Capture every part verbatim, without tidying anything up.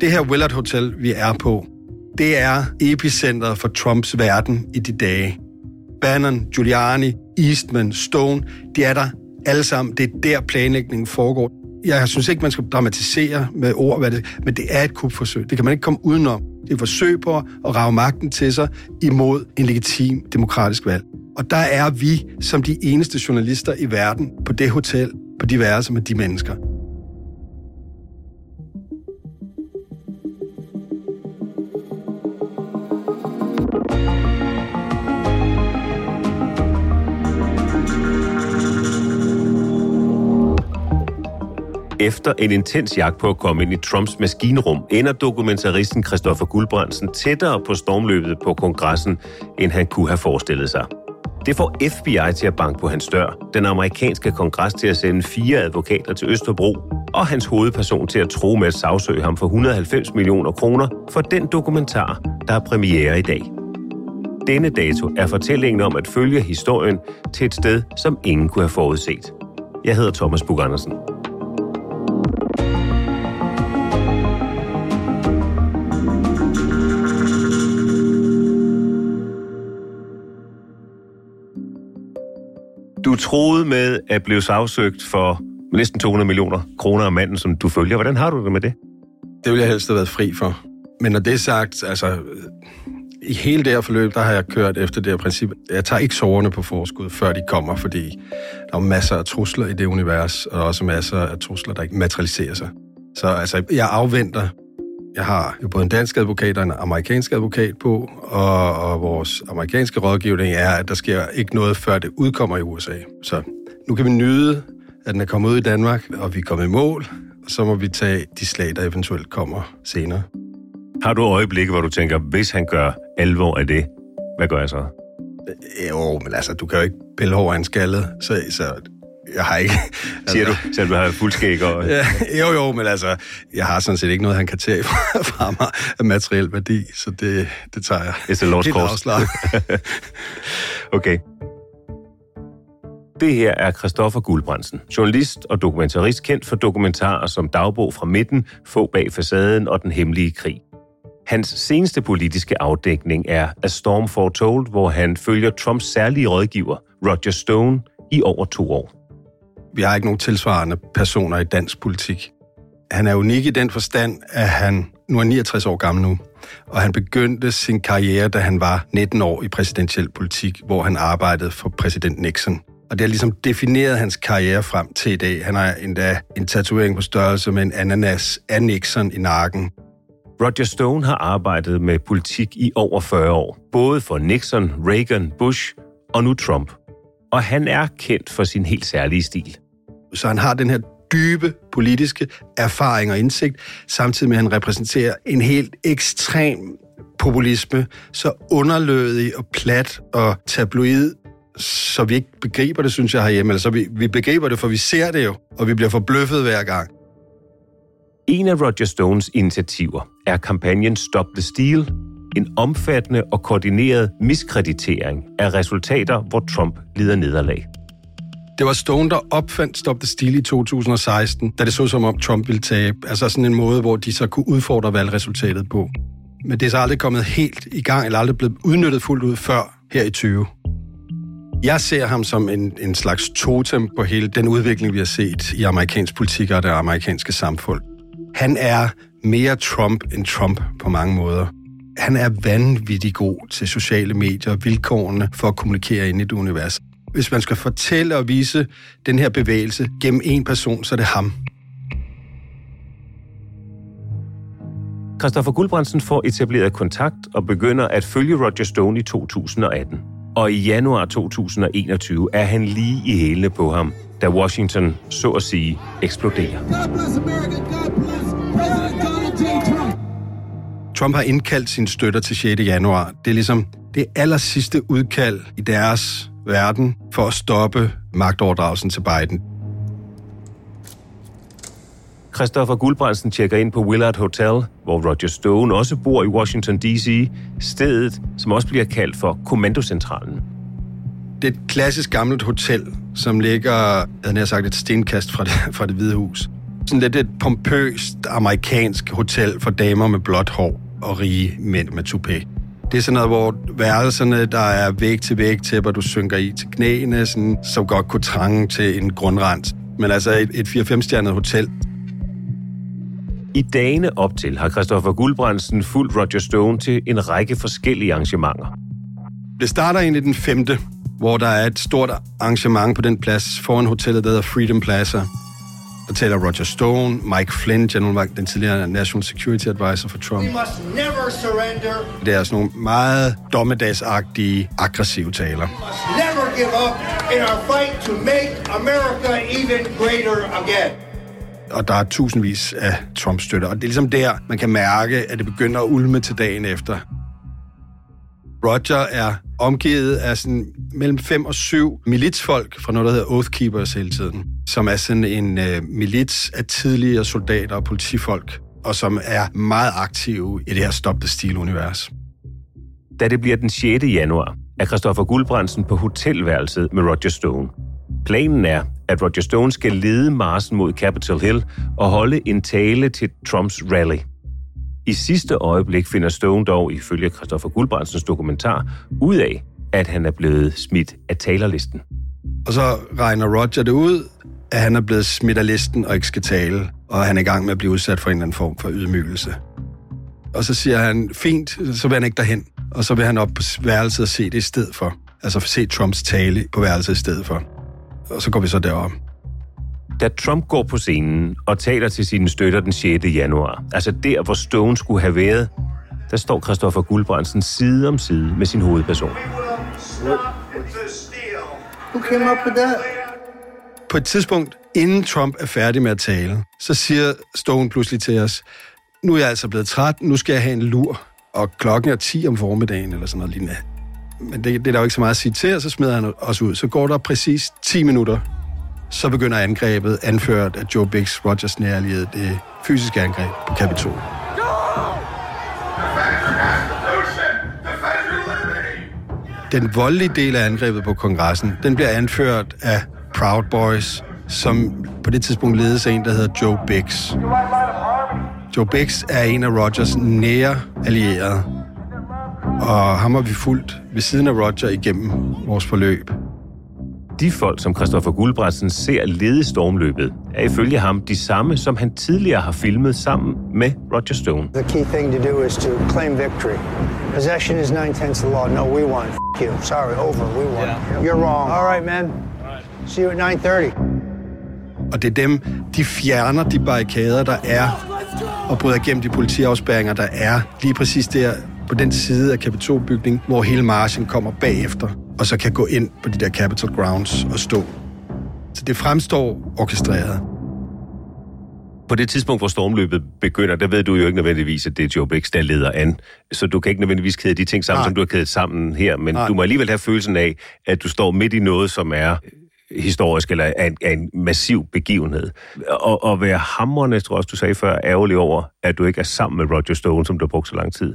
Det her Willard Hotel, vi er på, det er epicentret for Trumps verden i de dage. Bannon, Giuliani, Eastman, Stone, de er der alle sammen. Det er der planlægningen foregår. Jeg synes ikke, man skal dramatisere med ord, hvad det, men det er et kupforsøg. Det kan man ikke komme udenom. Det er et forsøg på at rage magten til sig imod en legitim demokratisk valg. Og der er vi som de eneste journalister i verden på det hotel, på de værelser med de mennesker. Efter en intens jagt på at komme ind i Trumps maskinrum, ender dokumentaristen Christoffer Guldbrandsen tættere på stormløbet på Kongressen, end han kunne have forestillet sig. Det får F B I til at banke på hans dør, den amerikanske kongres til at sende fire advokater til Østerbro, og hans hovedperson til at tro med at sagsøge ham for et hundrede og halvfems millioner kroner for den dokumentar, der er premiere i dag. Denne dato er fortællingen om at følge historien til et sted, som ingen kunne have forudset. Jeg hedder Thomas Buch-Andersen. Du troede med at blive sagsøgt for næsten to hundrede millioner kroner af manden, som du følger. Hvordan har du det med det? Det ville jeg helst have været fri for. Men når det er sagt, altså i hele det her forløb, der har jeg kørt efter det her princip. Jeg tager ikke sårene på forskud, før de kommer, fordi der er masser af trusler i det univers, og også masser af trusler, der ikke materialiserer sig. Så altså, jeg afventer. Jeg har jo både en dansk advokat og en amerikansk advokat på, og, og vores amerikanske rådgivning er, at der sker ikke noget, før det udkommer i U S A. Så nu kan vi nyde, at den er kommet ud i Danmark, og vi er kommet i mål, og så må vi tage de slag, der eventuelt kommer senere. Har du øjeblikke, hvor du tænker, hvis han gør alvor af det, hvad gør jeg så? Jo, men altså, du kan jo ikke pille over en skaldet, så... så jeg har ikke... Altså, siger du, selv du har fuldskæg og... Ja, jo, jo, men altså, jeg har sådan set ikke noget, han kan tage fra mig af materiel værdi, så det, det tager jeg. It's a lost cause. Okay. Det her er Christoffer Guldbrandsen, journalist og dokumentarist kendt for dokumentarer som Dagbog fra midten, Få bag facaden og Den hemmelige krig. Hans seneste politiske afdækning er A Storm Foretold, hvor han følger Trumps særlige rådgiver, Roger Stone, i over to år. Vi har ikke nogen tilsvarende personer i dansk politik. Han er unik i den forstand, at han nu er niogtres år gammel nu, og han begyndte sin karriere, da han var nitten år i præsidentiel politik, hvor han arbejdede for præsident Nixon. Og det har ligesom defineret hans karriere frem til i dag. Han har endda en tatovering på størrelse med en ananas af Nixon i nakken. Roger Stone har arbejdet med politik i over fyrre år, både for Nixon, Reagan, Bush og nu Trump. Og han er kendt for sin helt særlige stil. Så han har den her dybe politiske erfaring og indsigt, samtidig med at han repræsenterer en helt ekstrem populisme så underlødig og plat og tabloid, så vi ikke begriber det, synes jeg, herhjemme. Eller så vi, vi begriber det, for vi ser det jo, og vi bliver forbløffet hver gang. En af Roger Stones initiativer er kampagnen Stop the Steal, en omfattende og koordineret miskreditering af resultater, hvor Trump lider nederlag. Det var Stone, der opfandt Stop the Steal i to tusind og seksten, da det så som om Trump ville tabe. Altså sådan en måde, hvor de så kunne udfordre valgresultatet på. Men det er så aldrig kommet helt i gang, eller aldrig blevet udnyttet fuldt ud før her i tyve. Jeg ser ham som en, en slags totem på hele den udvikling, vi har set i amerikansk politik og det amerikanske samfund. Han er mere Trump end Trump på mange måder. Han er vanvittig god til sociale medier og vilkårene for at kommunikere inde i et univers. Hvis man skal fortælle og vise den her bevægelse gennem en person, så er det ham. Christoffer Guldbrandsen får etableret kontakt og begynder at følge Roger Stone i to tusind og atten. Og i januar to tusind og enogtyve er han lige i hælene på ham, da Washington så at sige eksploderer. Trump har indkaldt sine støtter til sjette januar. Det er ligesom det aller sidste udkald i deres verden for at stoppe magtoverdragelsen til Biden. Christoffer Guldbrandsen tjekker ind på Willard Hotel, hvor Roger Stone også bor i Washington D C, stedet, som også bliver kaldt for kommandocentralen. Det er et klassisk gammelt hotel, som ligger, jeg havde nær sagt, et stenkast fra det, fra det Hvide Hus. Sådan lidt et pompøst amerikansk hotel for damer med blåt hår og rige mænd med toupé. Det er sådan noget, hvor værelserne, der er væg til væg til, hvor du synker i til knæene, sådan, som godt kunne trange til en grundrens. Men altså et, et fire-fem-stjernet hotel. I dagene op til har Christoffer Guldbrandsen fulgt Roger Stone til en række forskellige arrangementer. Det starter egentlig den femte, hvor der er et stort arrangement på den plads foran hotellet, der hedder Freedom Plaza. Der taler Roger Stone, Mike Flynn, general, den tidligere National Security Advisor for Trump. Det er sådan nogle meget dommedagsagtige, aggressive taler. Og der er tusindvis af Trump-støtter, og det er ligesom der, man kan mærke, at det begynder at ulme til dagen efter. Roger er omgivet af sådan mellem fem og syv militsfolk fra noget, der hedder Oath Keepers hele tiden, som er sådan en øh, milits af tidligere soldater og politifolk, og som er meget aktive i det her Stop the Steal-univers. Da det bliver den sjette januar, er Christoffer Guldbrandsen på hotelværelset med Roger Stone. Planen er, at Roger Stone skal lede marchen mod Capitol Hill og holde en tale til Trumps rally. I sidste øjeblik finder Stone dog, ifølge Christoffer Guldbrandsens dokumentar, ud af, at han er blevet smidt af talerlisten. Og så regner Roger det ud, at han er blevet smidt af listen og ikke skal tale, og han er i gang med at blive udsat for en eller anden form for ydmygelse. Og så siger han, fint, så vil han ikke derhen, og så vil han op på værelset og se det i stedet for. Altså se Trumps tale på værelset i stedet for. Og så går vi så derop. Da Trump går på scenen og taler til sine støtter den sjette januar, altså der, hvor Stone skulle have været, der står Christoffer Guldbrandsen side om side med sin hovedperson. På et tidspunkt, inden Trump er færdig med at tale, så siger Stone pludselig til os, nu er jeg altså blevet træt, nu skal jeg have en lur, og klokken er ti om formiddagen, eller sådan noget lignende. Men det, det er der jo ikke så meget at sige til, og så smider han os ud. Så går der præcis ti minutter, så begynder angrebet, anført af Joe Biggs, Rogers næralliede, det fysiske angreb på Capitol. Den voldelige del af angrebet på Kongressen, den bliver anført af Proud Boys, som på det tidspunkt ledes af en, der hedder Joe Biggs. Joe Biggs er en af Rogers nære allierede, og ham har vi fulgt ved siden af Roger igennem vores forløb. De folk, som Christoffer Guldbrandsen ser lede stormløbet, er ifølge ham de samme, som han tidligere har filmet sammen med Roger Stone. The key thing to do is to claim victory. Possession is nine tenths of the law. No, we won. F*** you. Sorry, over. We won. Yeah. You're wrong. All right, man. See you at nine thirty. Og det er dem, de fjerner de barrikader, der er, og bryder gennem de politiafspærringer, der er lige præcis der på den side af Capitol-bygningen, hvor hele marchen kommer bagefter, og så kan gå ind på de der Capitol Grounds og stå. Så det fremstår orkestreret. på det tidspunkt, hvor stormløbet begynder, der ved du jo ikke nødvendigvis, at det er Joe Biggs, der leder an. Så du kan ikke nødvendigvis kæde de ting sammen, nej, som du har kædet sammen her, men nej, du må alligevel have følelsen af, at du står midt i noget, som er historisk, eller er en, er en massiv begivenhed. Og, og være hamrende, tror jeg også, du sagde før, ærgerlig over, at du ikke er sammen med Roger Stone, som du har brugt så lang tid,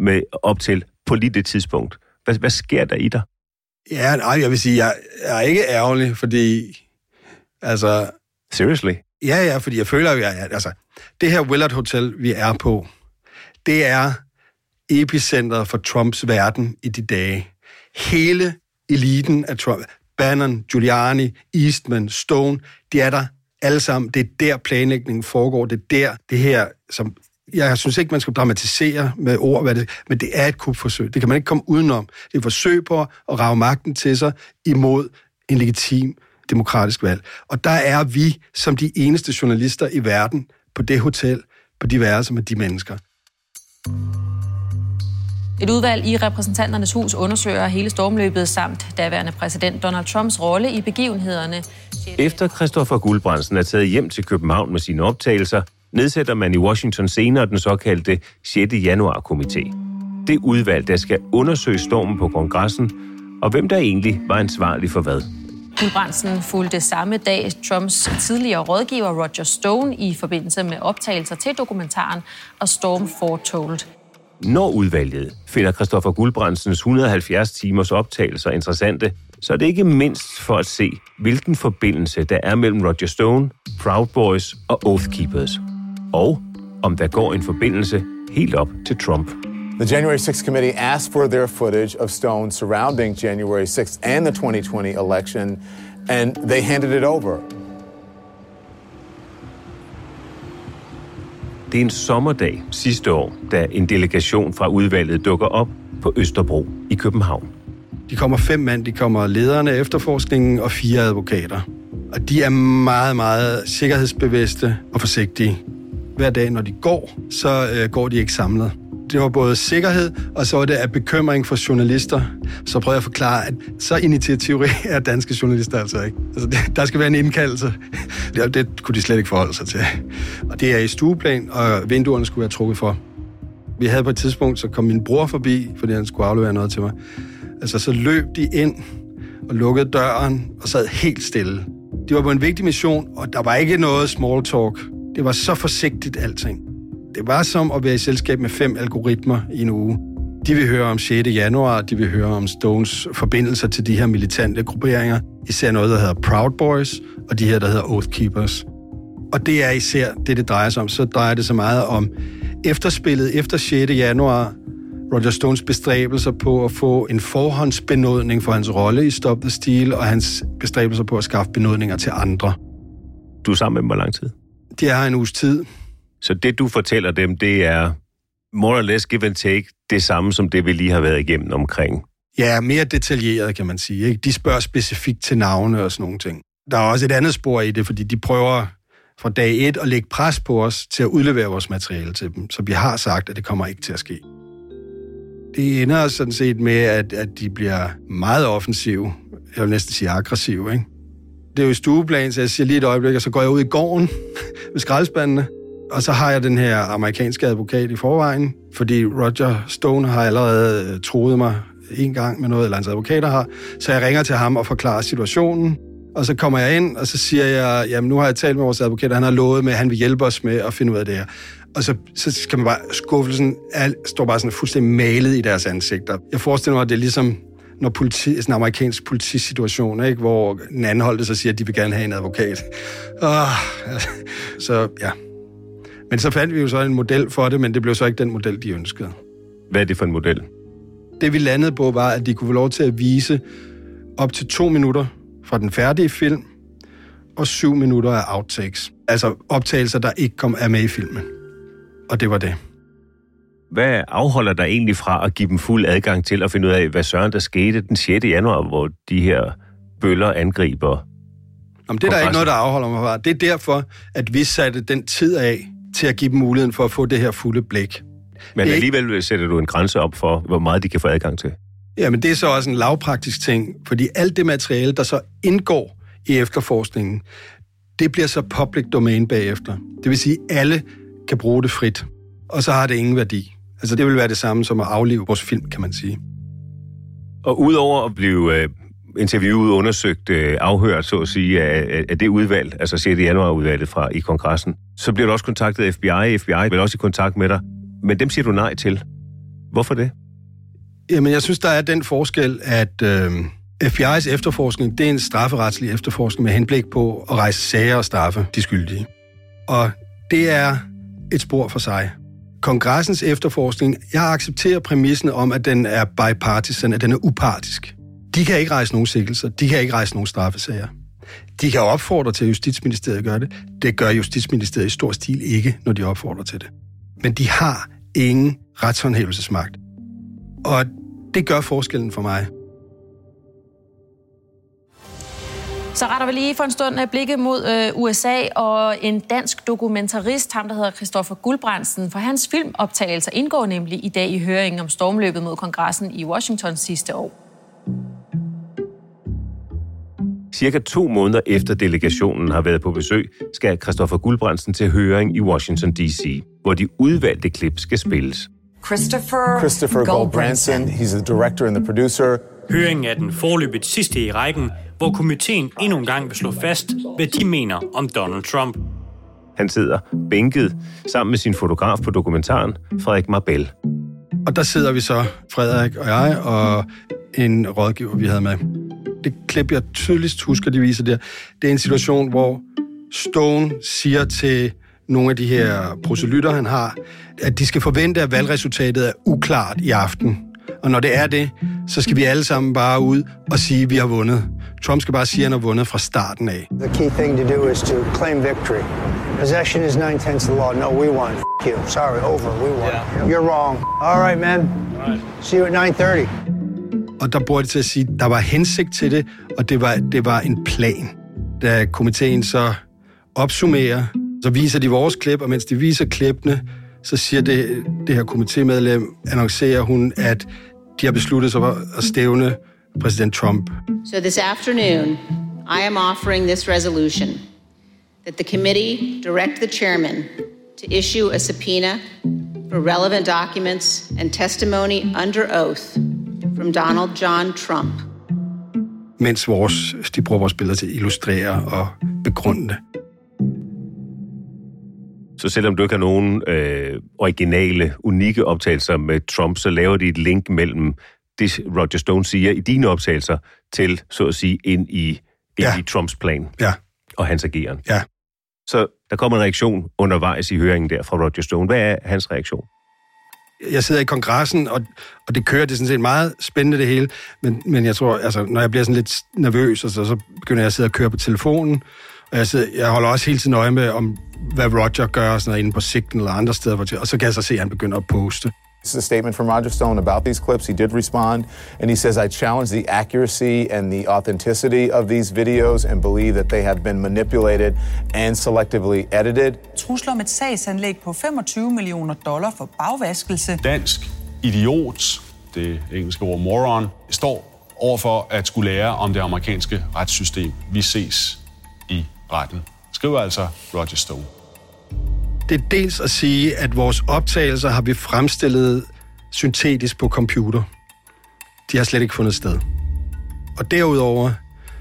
med op til på lige det tidspunkt. Hvad, hvad sker der i dig? Ja, nej, jeg vil sige, jeg, jeg er ikke ærgerlig, fordi, altså... Seriously? Ja, ja, fordi jeg føler, at jeg, altså, det her Willard Hotel, vi er på, det er epicentret for Trumps verden i de dage. Hele eliten af Trump, Bannon, Giuliani, Eastman, Stone, de er der alle sammen. Det er der, planlægningen foregår. Det er der, det her, som... Jeg synes ikke, man skal dramatisere med ord, hvad det, men det er et kupforsøg. Det kan man ikke komme udenom. Det er et forsøg på at rage magten til sig imod en legitim demokratisk valg. Og der er vi som de eneste journalister i verden på det hotel, på de værelser med de mennesker. Et udvalg i Repræsentanternes Hus undersøger hele stormløbet samt daværende præsident Donald Trumps rolle i begivenhederne. Efter Christoffer Guldbrandsen er taget hjem til København med sine optagelser, nedsætter man i Washington senere den såkaldte sjette januar komité. Det udvalg, der skal undersøge stormen på Kongressen, og hvem der egentlig var ansvarlig for hvad. Guldbrandsen fulgte samme dag Trumps tidligere rådgiver Roger Stone i forbindelse med optagelser til dokumentaren A Storm Foretold. Når udvalget finder Christoffer Guldbrandsens et hundrede og halvfjerds timers optagelser interessante, så er det ikke mindst for at se, hvilken forbindelse der er mellem Roger Stone, Proud Boys og Oath Keepers, og om der går en forbindelse helt op til Trump. The January sixth committee asked for their footage of Stone surrounding January sixth and the twenty twenty election, and they handed it over. Det er en sommerdag sidste år, da en delegation fra udvalget dukker op på Østerbro i København. De kommer fem mand, de kommer lederne af efterforskningen og fire advokater. Og de er meget, meget sikkerhedsbevidste og forsigtige. Hver dag, når de går, så øh, går de ikke samlet. Det var både sikkerhed, og så var det af bekymring for journalister. Så prøver jeg at forklare, at så initiativrig er danske journalister altså ikke. Altså, det, der skal være en indkaldelse. Det, det kunne de slet ikke forholde sig til. Og det er i stueplan, og vinduerne skulle være trukket for. Vi havde på et tidspunkt, så kom min bror forbi, fordi han skulle aflevere noget til mig. Altså, så løb de ind og lukkede døren og sad helt stille. De var på en vigtig mission, og der var ikke noget small talk. Det var så forsigtigt alting. Det var som at være i selskab med fem algoritmer i en uge. De vil høre om sjette januar, de vil høre om Stones forbindelser til de her militante grupperinger. Især noget, der hedder Proud Boys, og de her, der hedder Oath Keepers. Og det er især det, det drejer sig om. Så drejer det sig meget om efterspillet efter sjette januar. Roger Stones bestræbelser på at få en forhåndsbenådning for hans rolle i Stop the Steal, og hans bestræbelser på at skaffe benådninger til andre. Du er sammen med dem hvor lang tid? De har en uges tid. Så det, du fortæller dem, det er more or less give and take det samme, som det vi lige har været igennem omkring? Ja, mere detaljeret, kan man sige, ikke? De spørger specifikt til navne og sådan nogle ting. Der er også et andet spor i det, fordi de prøver fra dag et at lægge pres på os til at udlevere vores materiale til dem. Så vi har sagt, at det kommer ikke til at ske. Det ender sådan set med, at, at de bliver meget offensive. Jeg vil næsten sige aggressive, ikke? Det er jo i stueplan, så jeg siger lige et øjeblik, og så går jeg ud i gården med skraldspandene. Og så har jeg den her amerikanske advokat i forvejen, fordi Roger Stone har allerede troet mig en gang med noget, eller hans advokater har. Så jeg ringer til ham og forklarer situationen. Og så kommer jeg ind, og så siger jeg, jamen nu har jeg talt med vores advokat, og han har lovet med, at han vil hjælpe os med at finde ud af det her. Og så, så skal man bare, skuffelsen står bare sådan fuldstændig malet i deres ansigter. Jeg forestiller mig, at det er ligesom når politi, sådan en amerikansk politisituation, ikke, hvor den anholdte så siger, at de vil gerne have en advokat. Oh, altså, så ja. Men så fandt vi jo så en model for det, men det blev så ikke den model, de ønskede. Hvad er det for en model? Det vi landede på var, at de kunne få lov til at vise op til to minutter fra den færdige film, og syv minutter af outtakes. Altså optagelser, der ikke kom af med i filmen. Og det var det. Hvad afholder der egentlig fra at give dem fuld adgang til at finde ud af, hvad søren der skete den sjette januar, hvor de her bøller angriber? Jamen, det er der ikke noget, der afholder mig fra. Det er derfor, at vi satte den tid af til at give dem muligheden for at få det her fulde blik. Men alligevel sætter du en grænse op for, hvor meget de kan få adgang til? Jamen, det er så også en lavpraktisk ting, fordi alt det materiale, der så indgår i efterforskningen, Det bliver så public domain bagefter. Det vil sige, at alle kan bruge det frit, og så har det ingen værdi. Altså det vil være det samme som at aflive vores film, kan man sige. Og udover at blive interviewet, undersøgt, afhørt, så at sige, af det udvalg, altså sjette januar-udvalget fra i kongressen, så bliver du også kontaktet af F B I. F B I vil også i kontakt med dig, men dem siger du nej til. Hvorfor det? Jamen, jeg synes, der er den forskel, at øh, F B I's efterforskning, det er en strafferetslig efterforskning med henblik på at rejse sager og straffe de skyldige. Og det er et spor for sig. Kongressens efterforskning, jeg accepterer præmissen om, at den er bipartisan, at den er upartisk. De kan ikke rejse nogen sikkelser, de kan ikke rejse nogen straffesager. De kan opfordre til, at Justitsministeriet at gøre det. Det gør Justitsministeriet i stor stil ikke, når de opfordrer til det. Men de har ingen retshåndhævelsesmagt. Og det gør forskellen for mig. Så retter vi lige for en stund blikket mod øh, U S A og en dansk dokumentarist, ham der hedder Christoffer Guldbrandsen, for hans filmoptagelser indgår nemlig i dag i høringen om stormløbet mod kongressen i Washington sidste år. Cirka to måneder efter delegationen har været på besøg, skal Christoffer Guldbrandsen til høring i Washington D C, hvor de udvalgte klip skal spilles. Christoffer, Christoffer Guldbrandsen, he's the director and the producer. Høringen er den forløbet sidste i rækken, hvor komiteen endnu en gang vil slå fast, hvad de mener om Donald Trump. Han sidder bænket sammen med sin fotograf på dokumentaren, Frederik Marbel. Og der sidder vi så, Frederik og jeg, og en rådgiver, vi havde med. Det klip, jeg tydeligst husker, de viser der, det er en situation, hvor Stone siger til nogle af de her proselytter, han har, at de skal forvente, at valgresultatet er uklart i aften. Og når det er det, så skal vi alle sammen bare ud og sige, at vi har vundet. Trump skal bare sige, at han har vundet fra starten af. The key thing to do is to claim victory. Possession is nine tenths of the law. No, we won. F*** you. Sorry, over. We won. Yeah. You're wrong. All right, man. See you at nine thirty. Og der bruger de til at sige, at der var hensigt til det, og det var, det var en plan. Da komiteen så opsummerer, så viser de vores klip, og mens de viser klippene, så siger det, det her komitémedlem, annoncerer hun, at de har besluttet sig at stævne præsident Trump. So this afternoon, I am offering this resolution that the committee direct the chairman to issue a subpoena for relevant documents and testimony under oath from Donald John Trump. Mens vores, de bruger vores billeder til at illustrere og begrunde det. Så selvom du ikke har nogen øh, originale, unikke optagelser med Trump, så laver de et link mellem det, Roger Stone siger i dine optagelser, til, så at sige, ind i, ind ja. i Trumps plan ja. og hans ageren. Ja. Så der kommer en reaktion undervejs i høringen der fra Roger Stone. Hvad er hans reaktion? Jeg sidder i kongressen, og, og det kører, det er sådan set meget spændende det hele, men, men jeg tror, altså, når jeg bliver sådan lidt nervøs, altså, så begynder jeg at sidde og køre på telefonen, og jeg, sidder, jeg holder også hele tiden øje med, om hvad Roger gør og sådan noget, inde på Signal eller andre steder, og så kan jeg så se, at han begynder at poste. This is a statement from Roger Stone about these clips. He did respond, and he says, I challenge the accuracy and the authenticity of these videos and believe that they have been manipulated and selectively edited. Trusler om et sagsanlæg på femogtyve millioner dollar for bagvaskelse. Dansk idiot, det engelske ord moron, står overfor at skulle lære om det amerikanske retssystem. Vi ses i retten. Skriver altså Roger Stone. Det er dels at sige, at vores optagelser har vi fremstillet syntetisk på computer. De har slet ikke fundet sted. Og derudover,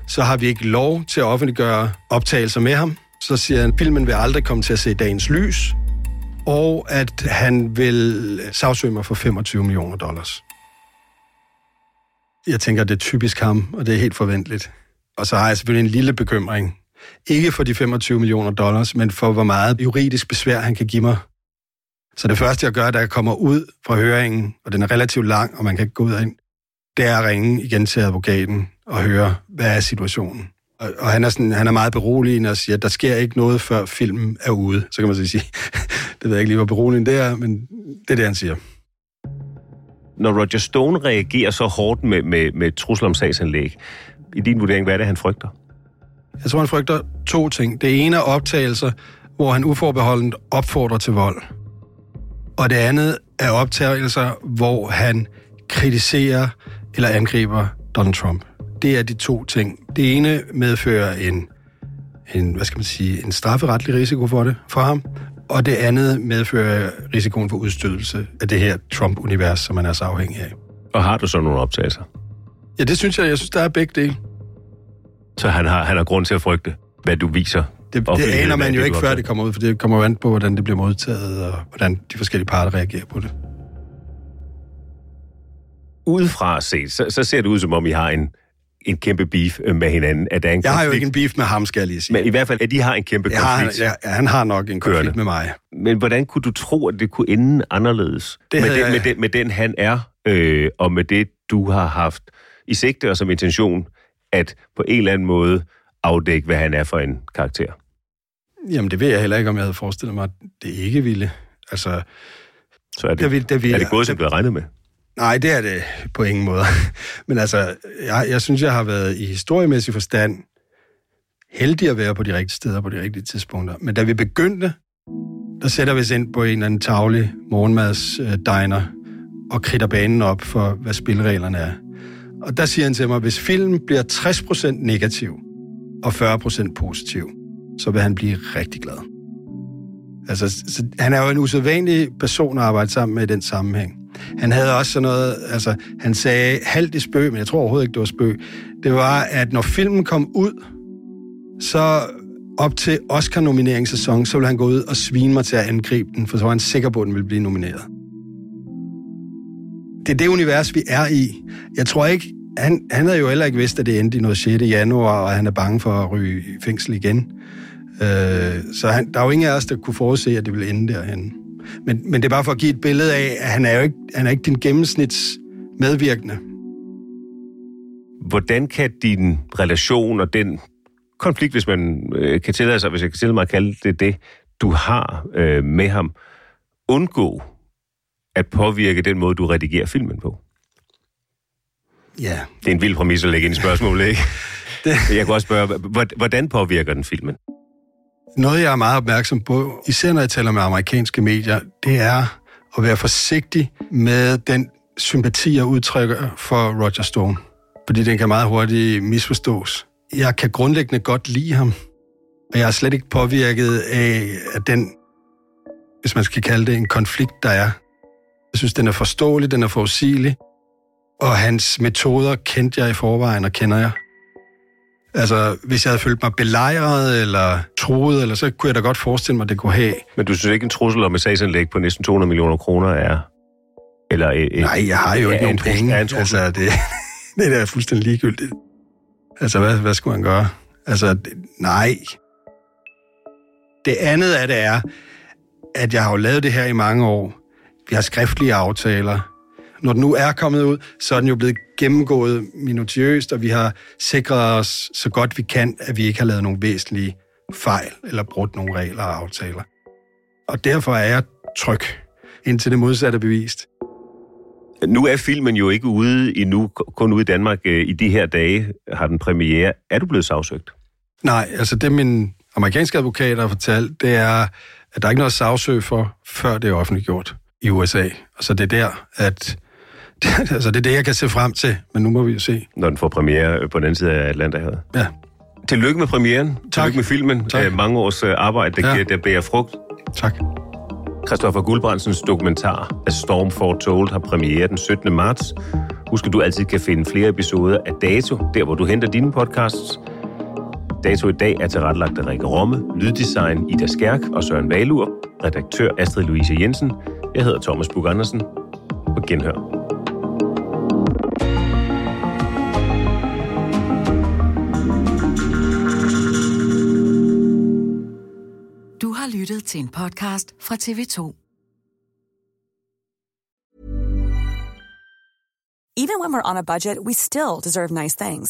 så har vi ikke lov til at offentliggøre optagelser med ham. Så siger han, at filmen vil aldrig komme til at se dagens lys, og at han vil sagsøge mig for femogtyve millioner dollars. Jeg tænker, det er typisk ham, og det er helt forventeligt. Og så har jeg selvfølgelig en lille bekymring. Ikke for de femogtyve millioner dollars, men for hvor meget juridisk besvær han kan give mig. Så det første, jeg gør, da jeg kommer ud fra høringen, og den er relativt lang, og man kan ikke gå ud og ind, det er at ringe igen til advokaten og høre, hvad er situationen. Og, og han, er sådan, han er meget beroligende og siger, at der sker ikke noget, før filmen er ude. Så kan man så sige, det ved jeg ikke lige, hvor beroligende det er, men det er det, han siger. Når Roger Stone reagerer så hårdt med, med, med trusler om sagsanlæg, i din vurdering, hvad er det, han frygter? Jeg tror, han frygter to ting. Det ene er optagelser, hvor han uforbeholdent opfordrer til vold. Og det andet er optagelser, hvor han kritiserer eller angriber Donald Trump. Det er de to ting. Det ene medfører en en, hvad skal man sige, en strafferetlig risiko for det, for ham. Og det andet medfører risikoen for udstødelse af det her Trump-univers, som man er så afhængig af. Og har du så nogle optagelser? Ja, det synes jeg. Jeg synes, der er begge dele. Så han har, han har grund til at frygte, hvad du viser? Det, det aner man jo ikke, før det kommer ud, for det kommer jo an på, hvordan det bliver modtaget, og hvordan de forskellige parter reagerer på det. Udefra set, så, så ser det ud, som om I har en, en kæmpe beef med hinanden. At der er en jeg konflikt. Har jo ikke en beef med ham, skal jeg lige sige. Men i hvert fald, at de har en kæmpe konflikt. Ja, han, ja, han har nok en konflikt Kørende. Med mig. Men hvordan kunne du tro, at det kunne ende anderledes? Det med, den, jeg... med, den, med den, han er, øh, og med det, du har haft i sigte og som intention, at på en eller anden måde afdække, hvad han er for en karakter? Jamen, det ved jeg heller ikke, om jeg havde forestillet mig, at det ikke ville. Altså, så er det, vil, det, vil, er det gået, som du havde regnet med? Nej, det er det på ingen måde. Men altså, jeg, jeg synes, jeg har været i historiemæssig forstand heldig at være på de rigtige steder på de rigtige tidspunkter. Men da vi begyndte, der sætter vi os ind på en eller anden tavlig morgenmadsdiner og kridter banen op for, hvad spillereglerne er. Og der siger han til mig, hvis filmen bliver tres procent negativ og fyrre procent positiv, så vil han blive rigtig glad. Altså, så han er jo en usædvanlig person at arbejde sammen med i den sammenhæng. Han havde også sådan noget, altså, han sagde halvt i spøg, men jeg tror overhovedet ikke, det var spøg. Det var, at når filmen kom ud, så op til Oscar-nomineringssæsonen, så ville han gå ud og svine mig til at angribe den, for så var han sikker på, at den ville blive nomineret. Det er det univers, vi er i. Jeg tror ikke, han, han havde jo heller ikke vidst, at det endte i noget sjette januar, og han er bange for at ryge i fængsel igen. Øh, så han, der er jo ingen af os, der kunne forudse, at det ville ende derhenne. Men, men det er bare for at give et billede af, at han er jo ikke, han er ikke din gennemsnits medvirkende. Hvordan kan din relation og den konflikt, hvis man øh, kan tillade sig, hvis jeg kan tillade mig at kalde det det, du har øh, med ham, undgå at påvirke den måde, du redigerer filmen på? Ja. Det er en vild præmis at lægge ind i spørgsmålet, ikke? det... Jeg kan også spørge, hvordan påvirker den filmen? Noget, jeg er meget opmærksom på, især når jeg taler med amerikanske medier, det er at være forsigtig med den sympati, jeg udtrykker for Roger Stone. Fordi den kan meget hurtigt misforstås. Jeg kan grundlæggende godt lide ham, og jeg er slet ikke påvirket af den, hvis man skal kalde det en konflikt, der er. Jeg synes, den er forståelig, den er forudsigelig, og hans metoder kendte jeg i forvejen og kender jeg. Altså, hvis jeg havde følt mig belejret eller truet, eller så kunne jeg da godt forestille mig, at det kunne have. Men du synes ikke, en trussel om et sagsanlæg på næsten to hundrede millioner kroner er... Eller et, nej, jeg har jo ikke nogen penge. Altså, det, det er da fuldstændig ligegyldigt. Altså, hvad, hvad skulle han gøre? Altså, det, nej. Det andet af det er, at jeg har jo lavet det her i mange år. Vi har skriftlige aftaler. Når den nu er kommet ud, så er den jo blevet gennemgået minutiøst, og vi har sikret os så godt vi kan, at vi ikke har lavet nogle væsentlige fejl eller brudt nogle regler og aftaler. Og derfor er jeg tryg, indtil det modsatte er bevist. Nu er filmen jo ikke ude endnu, kun ude i Danmark. I de her dage har den premiere. Er du blevet sagsøgt? Nej, altså det min amerikanske advokat har fortalt, det er, at der ikke er noget sagsøg for, før det er offentliggjort i U S A. Og så det er der, at altså, det er det, jeg kan se frem til, men nu må vi jo se. Når den får premiere på den anden side af Atlanterhavet. Ja. Tillykke med premieren. Tak. Tillykke med filmen. Tak. Mange års arbejde, der, ja. giver, der bærer frugt. Tak. Christoffer Guldbrandsens dokumentar A Storm Foretold har premiere den syttende marts. Husk, at du altid kan finde flere episoder af Dato, der hvor du henter dine podcasts. Dato i dag er tilrettelagt af Rikke Romme, lyddesign Ida Skærk og Søren Valur, redaktør Astrid Louise Jensen. Jeg hedder Thomas Buch-Andersen. På genhør. Lyttet til en podcast fra T V to. Even when we're on a budget, we still deserve nice things.